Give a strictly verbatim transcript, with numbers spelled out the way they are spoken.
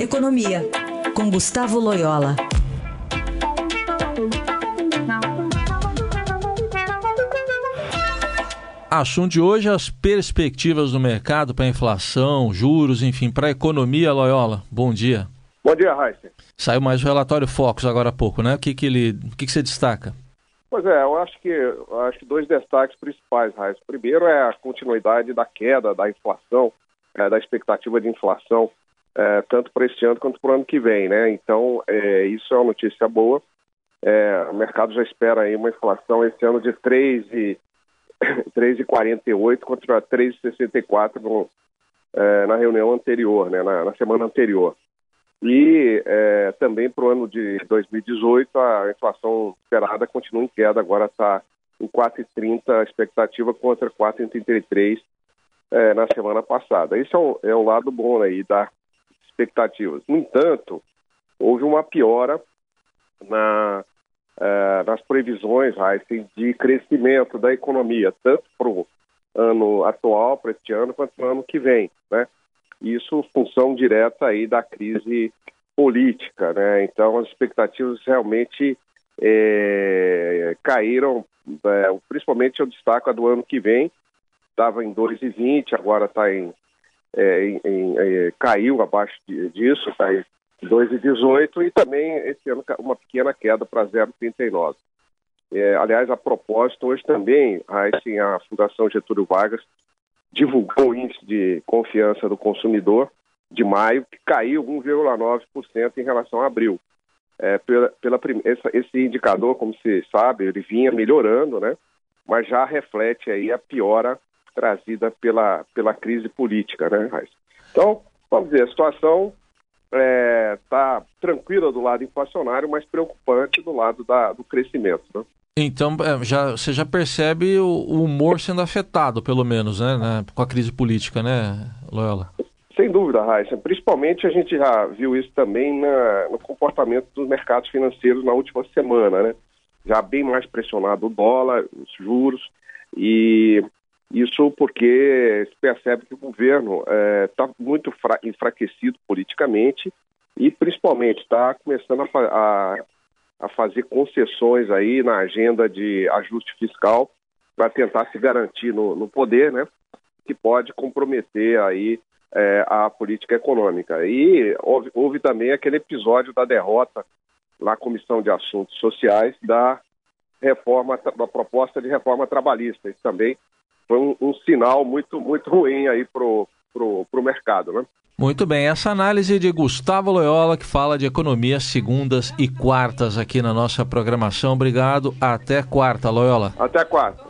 Economia, com Gustavo Loyola. Assunto de hoje, as perspectivas do mercado para inflação, juros, enfim, para a economia. Loyola, bom dia. Bom dia, Raíssa. Saiu mais o relatório Focus agora há pouco, né? O que, que, ele, o que, que você destaca? Pois é, eu acho que, eu acho que dois destaques principais, Raíssa. Primeiro é a continuidade da queda da inflação, é, da expectativa de inflação, é, tanto para este ano quanto para o ano que vem, né? Então, é, isso é uma notícia boa. É, o mercado já espera aí uma inflação esse ano de três vírgula quarenta e oito contra três vírgula sessenta e quatro é, na reunião anterior, né? na, na semana anterior. E é, também para o ano de dois mil e dezoito, a inflação esperada continua em queda, agora está em quatro vírgula trinta a expectativa contra quatro vírgula trinta e três é, na semana passada. Esse é um, é um lado bom aí das expectativas. No entanto, houve uma piora na, é, nas previsões de crescimento da economia, tanto para o ano atual, para este ano, quanto para o ano que vem, né? Isso função direta aí da crise política, né? Então, as expectativas realmente é, caíram, é, principalmente eu destaco a do ano que vem, estava em dois vírgula vinte, agora está em, é, em, em, caiu abaixo disso, está em dois vírgula dezoito e também esse ano uma pequena queda para zero vírgula trinta e nove. É, aliás, a propósito, hoje também assim, a Fundação Getúlio Vargas divulgou o índice de confiança do consumidor de maio, que caiu um vírgula nove por cento em relação a abril. É, pela, pela, esse indicador, como se sabe, ele vinha melhorando, né? Mas já reflete aí a piora trazida pela, pela crise política, né, Raíssa? Então, vamos dizer, a situação está é, tranquila do lado inflacionário, mas preocupante do lado da, do crescimento, né? Então, já, você já percebe o humor sendo afetado, pelo menos, né, né, com a crise política, né, Loyola? Sem dúvida, Raíssa. Principalmente a gente já viu isso também na, no comportamento dos mercados financeiros na última semana, né? Já bem mais pressionado o dólar, os juros, e isso porque se percebe que o governo está é, muito fra- enfraquecido politicamente e, principalmente, está começando a... a a fazer concessões aí na agenda de ajuste fiscal para tentar se garantir no, no poder, né? Que pode comprometer aí é, a política econômica. E houve, houve também aquele episódio da derrota na Comissão de Assuntos Sociais da reforma, da proposta de reforma trabalhista. Isso também foi um, um sinal muito, muito ruim aí pro, pro, pro mercado, né? Muito bem, essa análise de Gustavo Loyola, que fala de economia segundas e quartas aqui na nossa programação. Obrigado, até quarta, Loyola. Até quarta.